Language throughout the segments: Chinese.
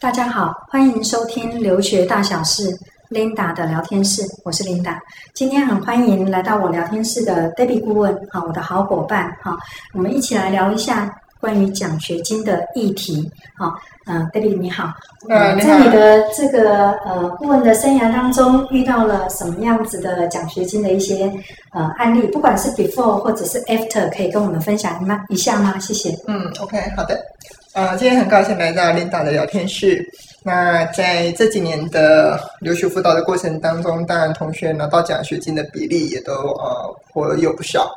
大家好，欢迎收听留学大小事 Linda 的聊天室，我是 Linda。 今天很欢迎来到我聊天室的 Debbie 顾问，我的好伙伴，我们一起来聊一下关于奖学金的议题。David 你好，你好。在你的这个顾问的生涯当中，遇到了什么样子的奖学金的一些案例，不管是 before 或者是 after， 可以跟我们分享一下吗？谢谢。OK， 好的。今天很高兴来到 Linda 的聊天室。那在这几年的留学辅导的过程当中，当然同学拿到奖学金的比例也都颇有不少。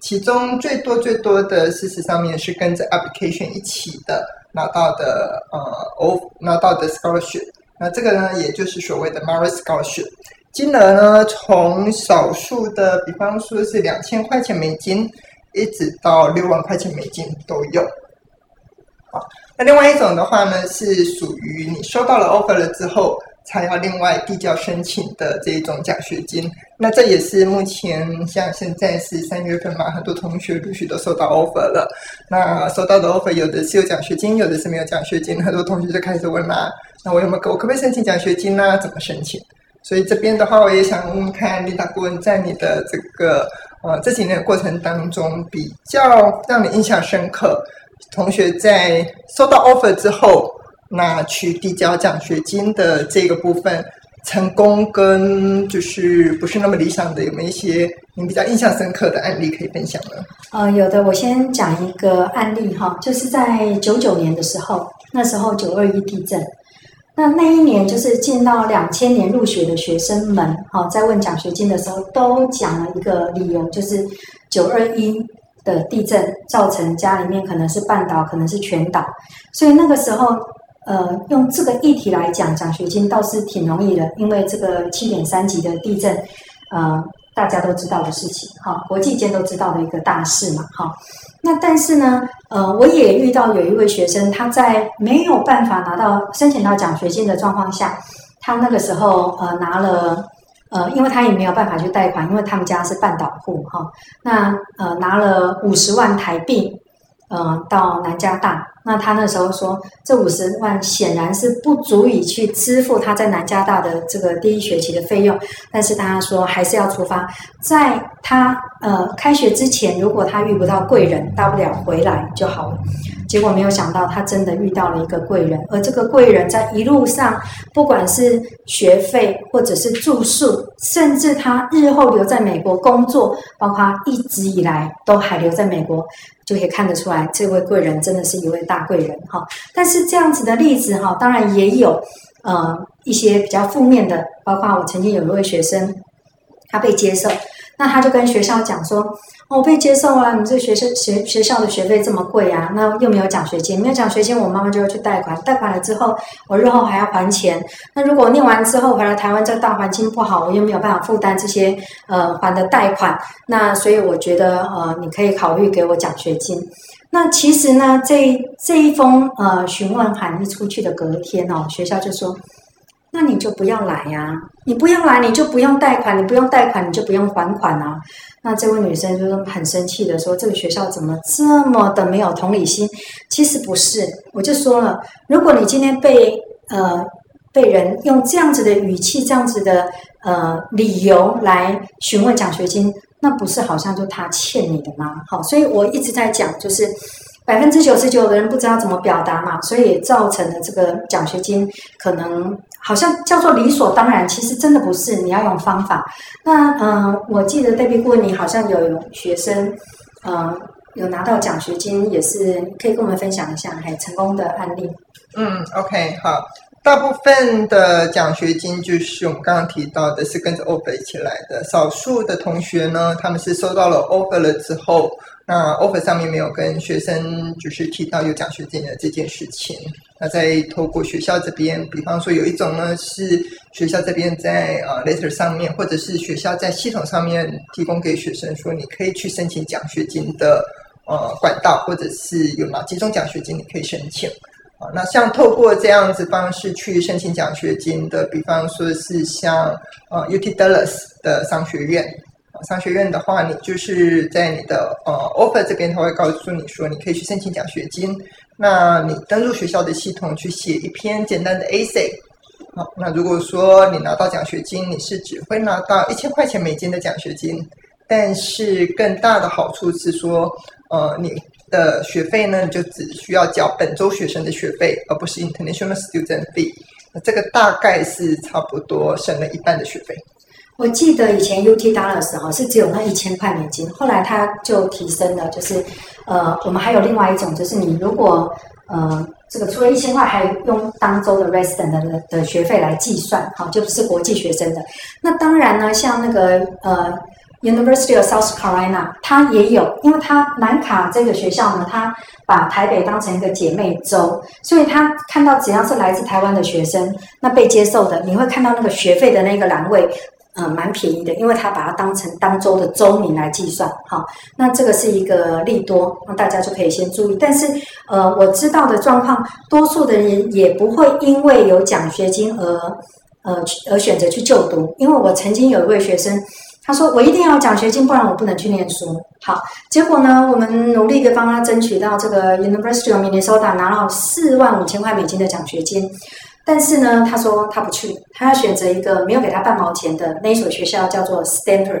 其中最多的事实上面是跟着 application 一起的拿到的 scholarship， 那这个呢也就是所谓的 merit scholarship， 金额呢从少数的比方说是$2000一直到$60,000都有。好，那另外一种的话呢是属于你收到了 offer 了之后才要另外递交申请的这一种奖学金，那这也是目前像现在是3月份嘛，很多同学陆续都收到 offer 了。那收到的 offer 有的是有奖学金，有的是没有奖学金，很多同学就开始问啦，那我可不可以申请奖学金啊？怎么申请？所以这边的话，我也想问问看Linda顾问，在你的这个这几年的过程当中，比较让你印象深刻，同学在收到 offer 之后，那去递交奖学金的这个部分成功跟就是不是那么理想的，有没有一些你比较印象深刻的案例可以分享呢？有的，我先讲一个案例哈，就是在99年的时候，那时候921地震，那一年就是进到2000年入学的学生们，在问奖学金的时候都讲了一个理由，就是921的地震造成家里面可能是半岛，可能是全岛，所以那个时候用这个议题来讲奖学金倒是挺容易的，因为这个7.3级的地震大家都知道的事情，国际间都知道的一个大事嘛，那但是呢我也遇到有一位学生，他在没有办法申请到奖学金的状况下，他那个时候拿了因为他也没有办法去贷款，因为他们家是半岛户，那拿了50万台币到南加大。那他那时候说，这50万显然是不足以去支付他在南加大的这个第一学期的费用，但是他说还是要出发，在他开学之前，如果他遇不到贵人，大不了回来就好了。结果没有想到，他真的遇到了一个贵人，而这个贵人在一路上，不管是学费或者是住宿，甚至他日后留在美国工作，包括一直以来都还留在美国，就可以看得出来，这位贵人真的是一位大贵人。但是这样子的例子当然也有一些比较负面的，包括我曾经有一位学生，他被接受，那他就跟学校讲说，我被接受了，你们这学校的学费这么贵啊，那又没有奖学金，没有奖学金我妈妈就要去贷款，贷款了之后我日后还要还钱，那如果念完之后回来台湾，这大环境不好，我又没有办法负担这些还的贷款，那所以我觉得你可以考虑给我奖学金。那其实呢，这一封询问函一出去的隔天学校就说，那你就不要来啊，你不要来你就不用贷款，你不用贷款你就不用还款啊。那这位女生就很生气的说，这个学校怎么这么的没有同理心？其实不是，我就说了，如果你今天被人用这样子的语气，这样子的理由来询问奖学金，那不是好像就他欠你的吗？好，所以我一直在讲，就是99%的人不知道怎么表达嘛，所以也造成了这个奖学金可能好像叫做理所当然，其实真的不是，你要用方法。那我记得 David 顾问你好像有学生有拿到奖学金，也是可以跟我们分享一下成功的案例。OK， 好。大部分的奖学金就是我们刚刚提到的，是跟着 offer 一起来的。少数的同学呢，他们是收到了 offer 了之后，那 offer 上面没有跟学生就是提到有奖学金的这件事情。那再透过学校这边，比方说有一种呢是学校这边在letter 上面，或者是学校在系统上面提供给学生说，你可以去申请奖学金的管道，或者是有哪几种奖学金你可以申请。那像透过这样子方式去申请奖学金的，比方说是像UT Dallas 的商学院，商学院的话，你就是在你的offer 这边，他会告诉你说你可以去申请奖学金。那你登入学校的系统去写一篇简单的 essay。好，那如果说你拿到奖学金，你是只会拿到1000块钱美金的奖学金，但是更大的好处是说，你的学费呢，你就只需要缴本州学生的学费，而不是 international student fee。那这个大概是差不多省了一半的学费。我记得以前 UT Dallas 是只有那1000块美金，后来它就提升了，就是我们还有另外一种，就是你如果这个除了1000块，还用当州的 resident 的学费来计算，好，就是国际学生的。那当然呢，像那个University of South Carolina， 它也有，因为它南卡这个学校呢，它把台北当成一个姐妹州，所以它看到只要是来自台湾的学生，那被接受的，你会看到那个学费的那个栏位。蛮便宜的，因为他把它当成当州的州民来计算，好，那这个是一个利多，那大家就可以先注意。但是，我知道的状况，多数的人也不会因为有奖学金而选择去就读，因为我曾经有一位学生，他说我一定要奖学金，不然我不能去念书。好，结果呢，我们努力的帮他争取到这个 University of Minnesota 拿到45000块美金的奖学金。但是呢，他说他不去，他要选择一个没有给他半毛钱的那所学校，叫做 Stanford。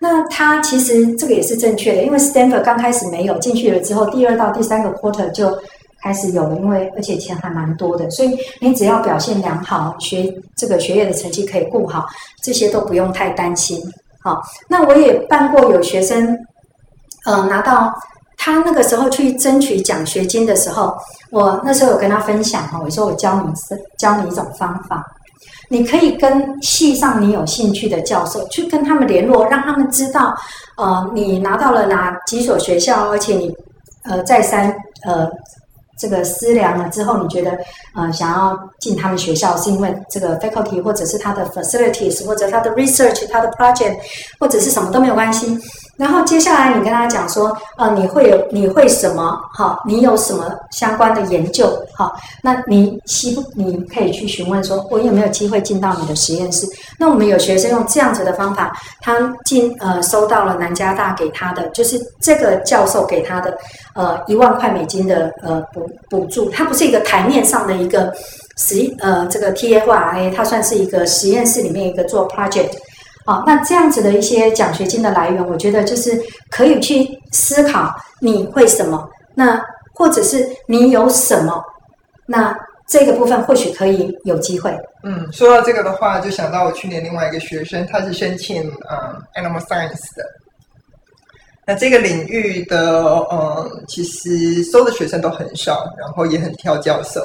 那他其实这个也是正确的，因为 Stanford 刚开始没有，进去了之后，第2到第3个 quarter 就开始有了，因为而且钱还蛮多的，所以你只要表现良好，学业的成绩可以顾好，这些都不用太担心。好，那我也办过有学生，拿到。他那个时候去争取奖学金的时候，我那时候有跟他分享，我说我教你一种方法，你可以跟系上你有兴趣的教授去跟他们联络，让他们知道，你拿到了哪几所学校，而且你再三这个思量了之后，你觉得想要进他们学校是因为这个 faculty 或者是他的 facilities 或者他的 research 他的 project 或者是什么都没有关系。然后接下来你跟他讲说，你会什么？好，你有什么相关的研究？好，那你可以去询问说，我有没有机会进到你的实验室？那我们有学生用这样子的方法，他收到了南加大给他的，就是这个教授给他的10000块美金的补助，它不是一个台面上的一个这个 TA 或 RA， 它算是一个实验室里面一个做 project。好，那这样子的一些奖学金的来源，我觉得就是可以去思考你会什么，那或者是你有什么，那这个部分或许可以有机会。说到这个的话，就想到我去年另外一个学生，他是申请animal science 的。那这个领域的其实收的学生都很少，然后也很挑教授。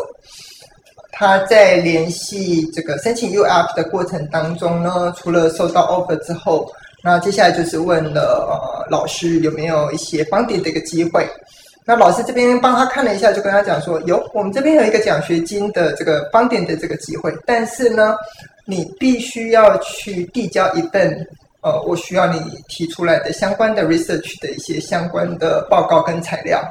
他在联系这个申请 UF 的过程当中呢，除了收到 offer 之后，那接下来就是问了老师有没有一些 funding 的一个机会。那老师这边帮他看了一下，就跟他讲说，我们这边有一个奖学金的这个 funding 的这个机会，但是呢，你必须要去递交一份我需要你提出来的相关的 research 的一些相关的报告跟材料。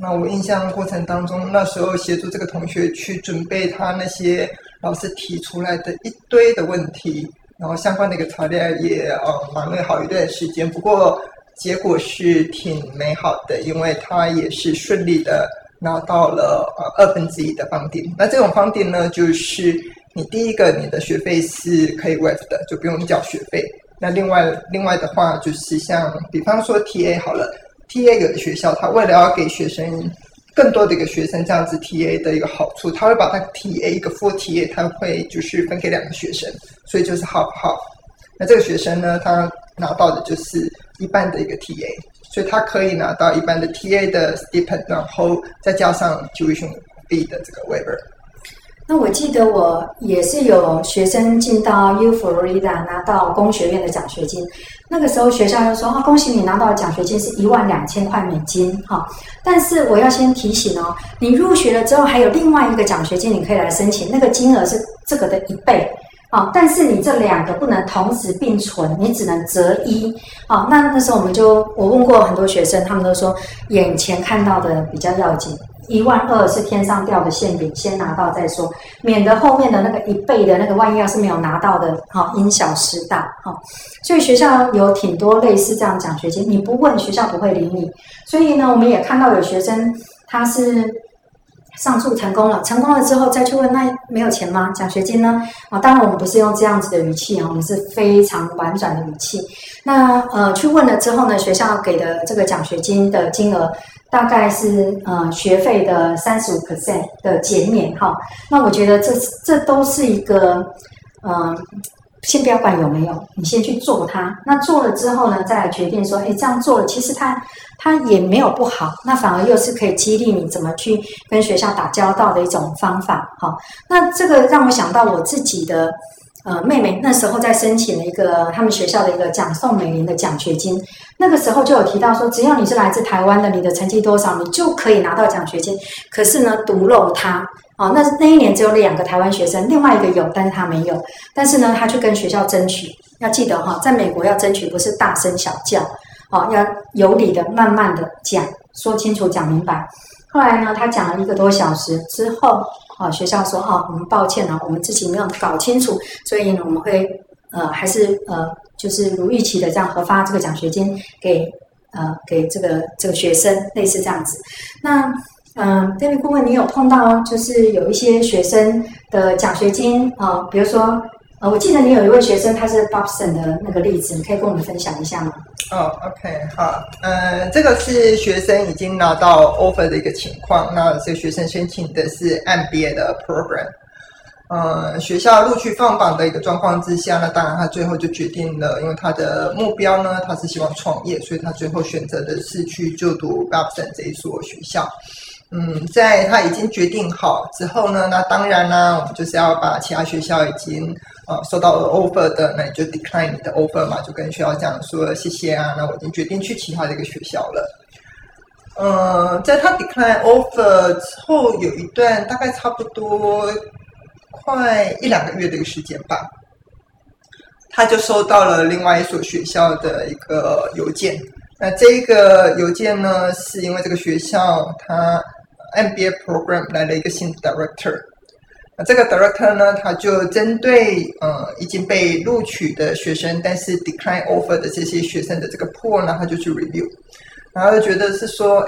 那我印象过程当中，那时候协助这个同学去准备他那些老师提出来的一堆的问题，然后相关的一个材料也忙了好一段时间，不过结果是挺美好的，因为他也是顺利的拿到了1/2的 funding。那这种 funding 呢，就是你第一个你的学费是可以 waive 的，就不用缴学费。那另外的话，就是像比方说 TA 好了。TA 有的学校，他为了要给学生更多的一个学生这样子 TA 的一个好处，他会把他 TA 一个 full TA， 他会就是分给2个学生，所以就是 half。那这个学生呢，他拿到的就是一半的一个 TA， 所以他可以拿到一半的 TA 的 stipend， 然后再加上 tuition fee 的这个 waiver。那我记得我也是有学生进到 U Florida 拿到工学院的奖学金，那个时候学校就说恭喜你拿到奖学金是12000块美金哈，但是我要先提醒哦，你入学了之后还有另外一个奖学金你可以来申请，那个金额是这个的1倍。好，但是你这2个不能同时并存，你只能择一。好，那时候我问过很多学生，他们都说眼前看到的比较要紧， 12000是天上掉的馅饼，先拿到再说，免得后面的那个一倍的那个万一要是没有拿到的，因小失大。所以学校有挺多类似这样奖学金，你不问学校不会理你。所以呢，我们也看到有学生他是上诉成功了之后再去问，那没有钱吗？奖学金呢？当然我们不是用这样子的语气，我们是非常婉转的语气。那去问了之后呢，学校给的这个奖学金的金额大概是学费的 35% 的减免哈。那我觉得这都是一个先不要管有没有，你先去做它。那做了之后呢，再来决定说，这样做了，其实它也没有不好，那反而又是可以激励你怎么去跟学校打交道的一种方法哈。那这个让我想到我自己的妹妹那时候在申请了一个他们学校的一个宋美龄的奖学金，那个时候就有提到说，只要你是来自台湾的，你的成绩多少，你就可以拿到奖学金。可是呢，独漏她那一年只有2个台湾学生，另外一个有，但是她没有。但是呢，她去跟学校争取，要记得在美国要争取不是大声小叫，要有理的、慢慢的讲，说清楚、讲明白。后来呢，她讲了1个多小时之后。学校说我们抱歉我们自己没有搞清楚，所以呢，我们会还是就是如预期的这样核发这个奖学金给这个学生，类似这样子。那David 顾问，你有碰到就是有一些学生的奖学金比如说我记得你有一位学生他是 Babson 的那个例子，你可以跟我们分享一下吗？OK， 好，这个是学生已经拿到 offer 的一个情况，那这个学生申请的是 MBA 的 program，学校录取放榜的一个状况之下，那当然他最后就决定了，因为他的目标呢，他是希望创业，所以他最后选择的是去就读 Babson 这一所学校。在他已经决定好之后呢，那当然啦，我们就是要把其他学校已经收到了 offer 的，那你就 decline 你的 offer 嘛，就跟学校讲说谢谢啊，那我已经决定去其他的一个学校了。在他 decline offer 之后有一段大概差不多快1-2个月的一个时间吧，他就收到了另外一所学校的一个邮件。那这个邮件呢，是因为这个学校他 MBA program 来了一个新 director， 那这个 director 呢，他就针对已经被录取的学生，但是 decline offer 的这些学生的这个 pool 呢，他就去 review， 然后就觉得是说，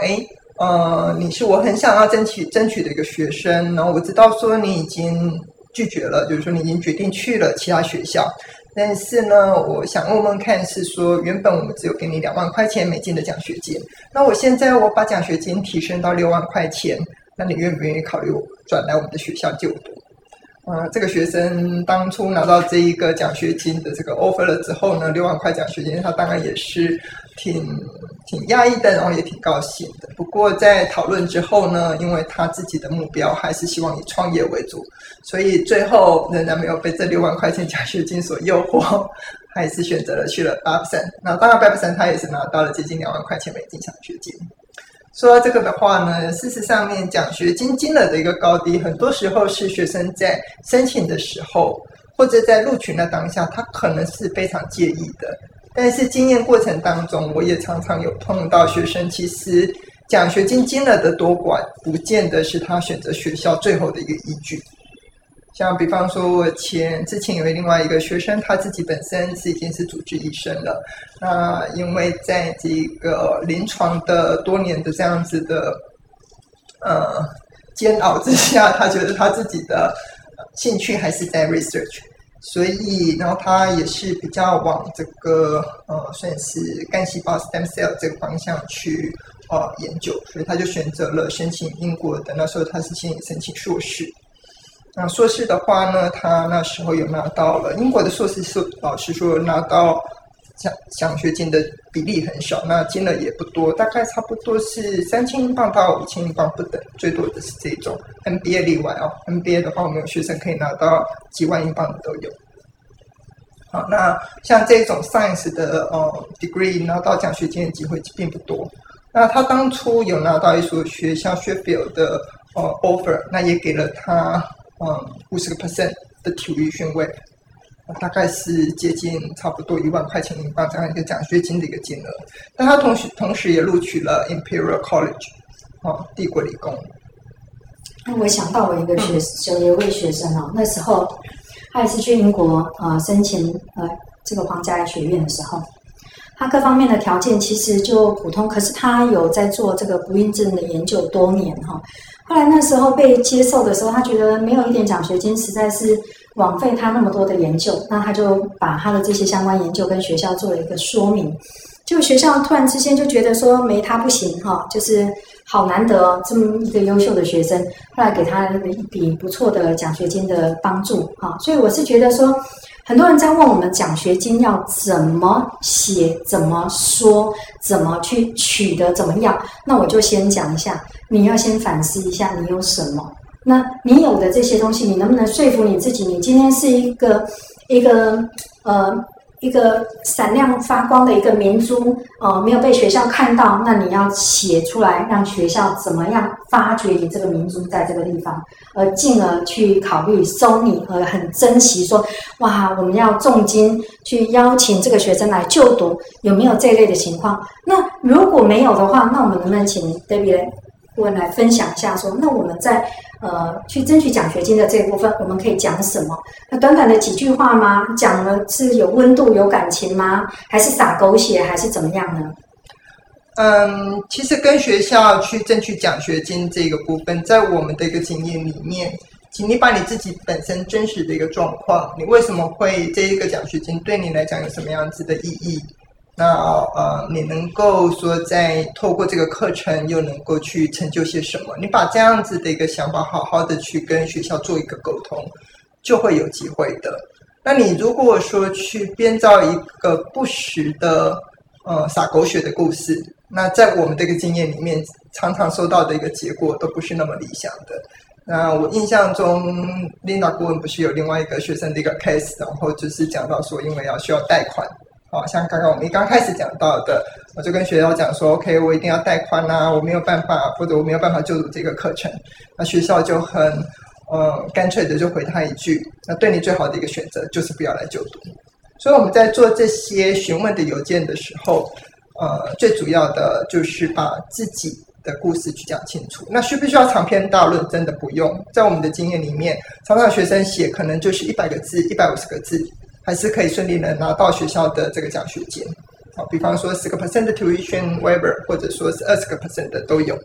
你是我很想要争取的一个学生，然后我知道说你已经拒绝了，就是说你已经决定去了其他学校。但是呢，我想问问看，是说原本我们只有给你$20,000美金的奖学金，那我现在我把奖学金提升到$60,000，那你愿不愿意考虑转来我们的学校就读？这个学生当初拿到这一个奖学金的这个 offer 了之后呢，$60,000奖学金，他当然也是挺讶异的，然后也挺高兴的。不过在讨论之后呢，因为他自己的目标还是希望以创业为主，所以最后仍然没有被这$60,000奖学金所诱惑，还是选择了去了 Babson。那当然 Babson 他也是拿到了接近$20,000美金奖学金。说到这个的话呢，事实上面奖学金金额的一个高低，很多时候是学生在申请的时候或者在录取那当下他可能是非常介意的，但是经验过程当中，我也常常有碰到学生，其实奖学金金额的多寡不见得是他选择学校最后的一个依据。像比方说我之前有另外一个学生，他自己本身是已经是主治医生了，那因为在这个临床的多年的这样子的煎熬之下，他觉得他自己的兴趣还是在 research， 所以然后他也是比较往这个算是干细胞 stem cell 这个方向去研究，所以他就选择了申请英国的，那时候他是先申请硕士。那硕士的话呢，他那时候有拿到了英国的硕士，老师说拿到奖学金的比例很少，那金额也不多，大概差不多是£3000到£5000不等，最多的是这种 MBA 例外MBA 的话，我们有学生可以拿到几万英镑的都有。好，那像这种 science 的degree 拿到奖学金的机会并不多。那他当初有拿到一所学校 Sheffield 的offer， 那也给了他50% 的体育训位，大概是接近差不多$10,000英镑这样一个奖学金的一个金额。但他同时也录取了 Imperial College，帝国理工。我想到了一个有一位学生哦，那时候他也是去英国申请这个皇家学院的时候，他各方面的条件其实就普通，可是他有在做这个不孕症的研究多年哈。后来那时候被接受的时候，他觉得没有一点奖学金实在是枉费他那么多的研究，那他就把他的这些相关研究跟学校做了一个说明，就学校突然之间就觉得说没他不行哈，就是好难得哦，这么一个优秀的学生，后来给他一笔不错的奖学金的帮助哈。所以我是觉得说，很多人在问我们奖学金要怎么写、怎么说、怎么去取得怎么样，那我就先讲一下，你要先反思一下你有什么，那你有的这些东西，你能不能说服你自己，你今天是一个闪亮发光的一个明珠，没有被学校看到，那你要写出来，让学校怎么样发掘你这个明珠在这个地方，而进而去考虑收你，而很珍惜说，哇，我们要重金去邀请这个学生来就读，有没有这类的情况？那如果没有的话，那我们能不能请 David 顾问来分享一下说，那我们在去争取奖学金的这一部分，我们可以讲什么？那短短的几句话吗？讲了是有温度、有感情吗？还是撒狗血，还是怎么样呢？其实跟学校去争取奖学金这个部分，在我们的一个经验里面，请你把你自己本身真实的一个状况，你为什么会这一个奖学金对你来讲有什么样子的意义？那你能够说在透过这个课程又能够去成就些什么，你把这样子的一个想法好好的去跟学校做一个沟通，就会有机会的。那你如果说去编造一个不实的撒狗血的故事，那在我们这个经验里面常常收到的一个结果都不是那么理想的。那我印象中 Linda 顾问不是有另外一个学生的一个 case， 然后就是讲到说因为要需要贷款，像刚刚我们刚开始讲到的，我就跟学校讲说 OK 我一定要贷款啊，我没有办法，或者我没有办法就读这个课程，那学校就很干脆的就回他一句，那对你最好的一个选择就是不要来就读。所以我们在做这些询问的邮件的时候，最主要的就是把自己的故事去讲清楚。那需不需要长篇大论？真的不用，在我们的经验里面，常常学生写可能就是100个字150个字还是可以顺利的拿到学校的这个奖学金，比方说 10% 的 tuition waiver， 或者说是 20% 的都有。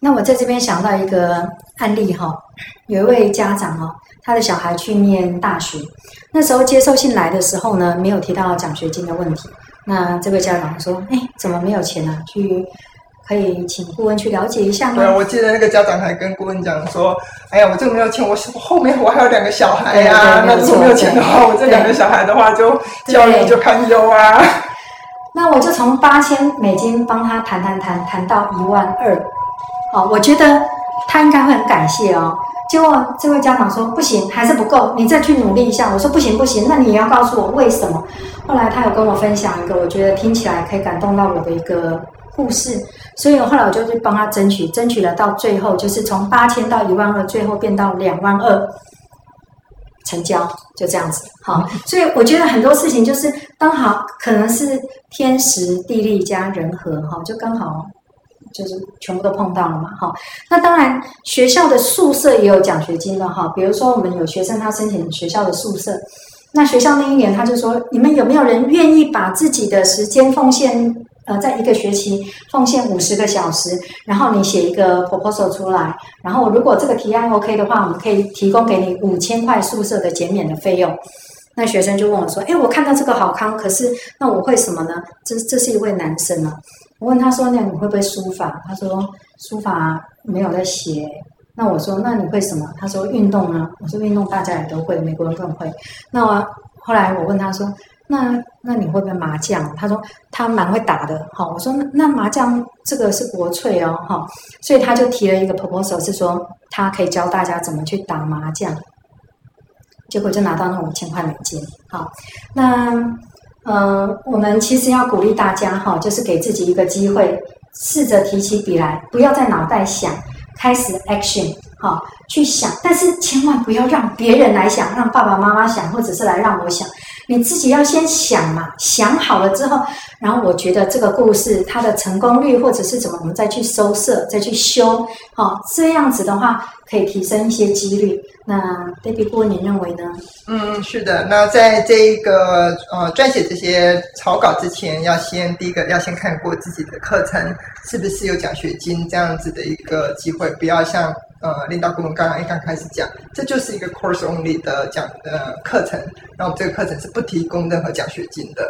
那我在这边想到一个案例哈，有一位家长哦，他的小孩去念大学，那时候接受信来的时候呢，没有提到奖学金的问题。那这位家长说：“哎，怎么没有钱啊？可以请顾问去了解一下吗？”对，我记得那个家长还跟顾问讲说：“哎呀，我这个没有钱，我后面我还有2个小孩啊，那如果没有钱的话，我这2个小孩的话就教育就堪忧啊。”那我就从$8000帮他谈到12000，我觉得他应该会很感谢哦。结果这位家长说：“不行，还是不够，你再去努力一下。”我说：“不行，那你也要告诉我为什么。”后来他有跟我分享一个我觉得听起来可以感动到我的一个故事，所以后来我就去帮他争取了，到最后就是从$8000到12000，最后变到22000，成交，就这样子。好，所以我觉得很多事情就是刚好可能是天时地利加人和，就刚好就是全部都碰到了嘛。好，那当然学校的宿舍也有奖学金的哈，比如说我们有学生他申请学校的宿舍，那学校那一年他就说：“你们有没有人愿意把自己的时间奉献？”在一个学期奉献50个小时，然后你写一个 proposal 出来，然后如果这个提案 OK 的话，我们可以提供给你$5000宿舍的减免的费用。那学生就问我说：“我看到这个好康，可是那我会什么呢？”这是一位男生啊，我问他说：“那你会不会书法？”他说：“书法没有在写。”那我说：“那你会什么？”他说：“运动啊。”我说：“运动大家也都会，美国人更会。”那后来我问他说：“那你会不会麻将？”他说他蛮会打的。好，我说那麻将这个是国粹哦，哈，所以他就提了一个 proposal， 是说他可以教大家怎么去打麻将，结果就拿到那$5000。好，那我们其实要鼓励大家哈，就是给自己一个机会，试着提起笔来，不要在脑袋想，开始 action。好，去想，但是千万不要让别人来想，让爸爸妈妈想，或者是来让我想。你自己要先想嘛，想好了之后，然后我觉得这个故事它的成功率或者是怎么，我们再去收摄，再去修，哦，这样子的话可以提升一些几率。那 Debbie 顾问你认为呢？嗯，是的。那在这个撰写这些草稿之前，要先第一个要先看过自己的课程是不是有奖学金这样子的一个机会，不要像Linda 顾问刚开始讲，这就是一个 course only 的课程，那我们这个课程是不提供任何奖学金的。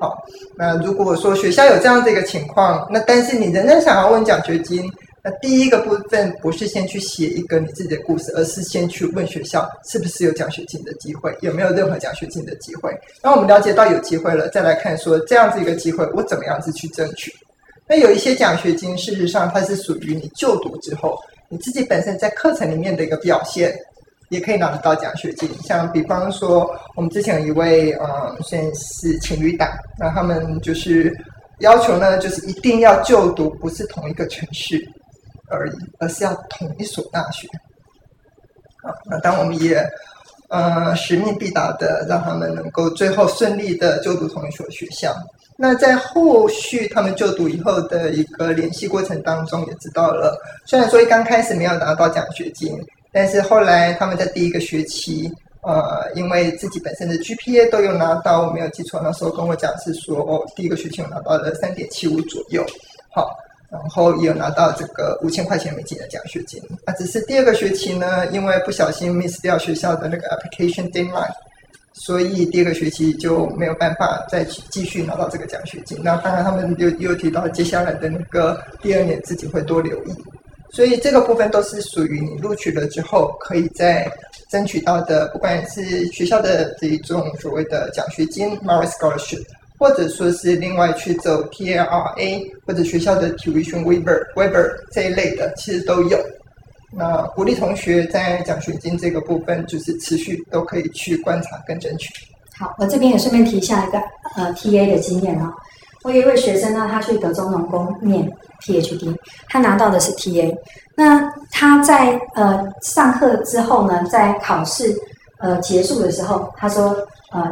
好，那如果说学校有这样的一个情况，那但是你仍然想要问奖学金。那第一个部分不是先去写一个你自己的故事，而是先去问学校是不是有奖学金的机会，有没有任何奖学金的机会。那我们了解到有机会了，再来看说这样子一个机会我怎么样子去争取。那有一些奖学金事实上它是属于你就读之后你自己本身在课程里面的一个表现也可以拿得到奖学金。像比方说我们之前有一位先是情侣档，那他们就是要求呢，就是一定要就读不是同一个城市而已，而是要同一所大学。好，那当我们也使命必达的让他们能够最后顺利的就读同一所学校。那在后续他们就读以后的一个联系过程当中也知道了，虽然说刚开始没有拿到奖学金，但是后来他们在第一个学期因为自己本身的 GPA 都有拿到，我没有记错那时候跟我讲是说第一个学期我拿到了 3.75 左右。好，然后也有拿到这个5000块钱美金的奖学金。那只是第二个学期呢，因为不小心 miss 掉学校的那个 application deadline， 所以第二个学期就没有办法再继续拿到这个奖学金。那当然他们又提到接下来的那个第二年自己会多留意，所以这个部分都是属于你录取了之后可以再争取到的，不管是学校的这一种所谓的奖学金 merit scholarship，或者说是另外去走 TARA 或者学校的 tuition waiver 这一类的，其实都有。那鼓励同学在奖学金这个部分就是持续都可以去观察跟争取。好，我这边也顺便提一下一个TA 的经验哦。我有一位学生呢，他去德州农工念 PhD， 他拿到的是 TA。那他在上课之后呢，在考试结束的时候，他说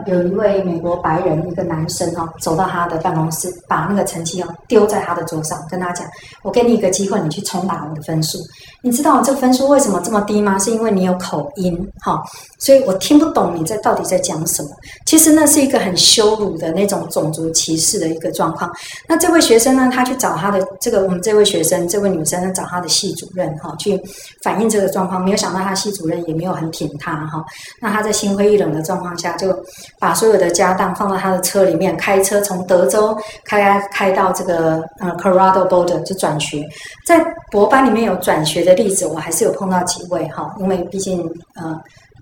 有一位美国白人一个男生哦，走到他的办公室，把那个成绩哦丢在他的桌上，跟他讲：“我给你一个机会，你去重打我的分数。你知道我这个分数为什么这么低吗？是因为你有口音，哈，所以我听不懂你到底在讲什么。”其实那是一个很羞辱的那种种族歧视的一个状况。那这位学生呢，他去找他的我们这位学生，这位女生呢，找他的系主任哈，去反映这个状况。没有想到他系主任也没有很挺他哈。那他在心灰意冷的状况下就把所有的家当放到他的车里面，开车从德州开到这个Colorado Boulder 就转学。在博班里面有转学的例子，我还是有碰到几位哈，因为毕竟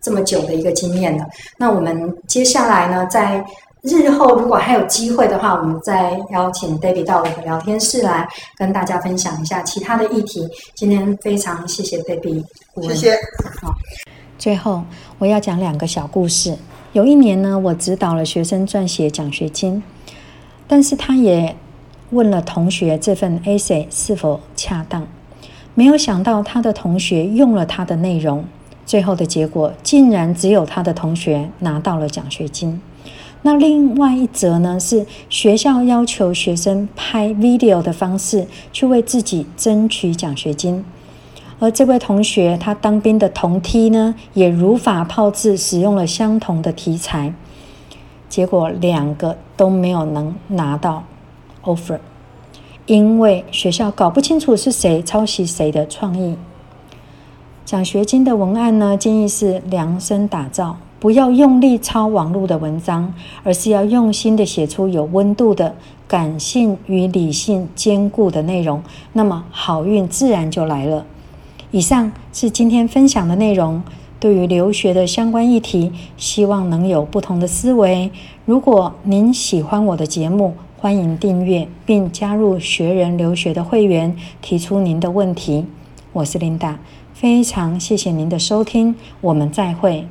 这么久的一个经验了。那我们接下来呢，在日后如果还有机会的话，我们再邀请 David 到我的聊天室来跟大家分享一下其他的议题。今天非常谢谢 David， 谢谢。好，最后我要讲两个小故事。有一年呢，我指导了学生撰写奖学金，但是他也问了同学这份 essay 是否恰当。没有想到他的同学用了他的内容，最后的结果竟然只有他的同学拿到了奖学金。那另外一则呢，是学校要求学生拍 video 的方式去为自己争取奖学金。而这位同学他当兵的同梯呢，也如法炮制使用了相同的题材，结果两个都没有能拿到 offer， 因为学校搞不清楚是谁抄袭谁的创意。奖学金的文案呢，建议是量身打造，不要用力抄网络的文章，而是要用心的写出有温度的感性与理性兼顾的内容，那么好运自然就来了。以上是今天分享的内容，对于留学的相关议题，希望能有不同的思维。如果您喜欢我的节目，欢迎订阅并加入学人留学的会员，提出您的问题。我是 Linda， 非常谢谢您的收听，我们再会。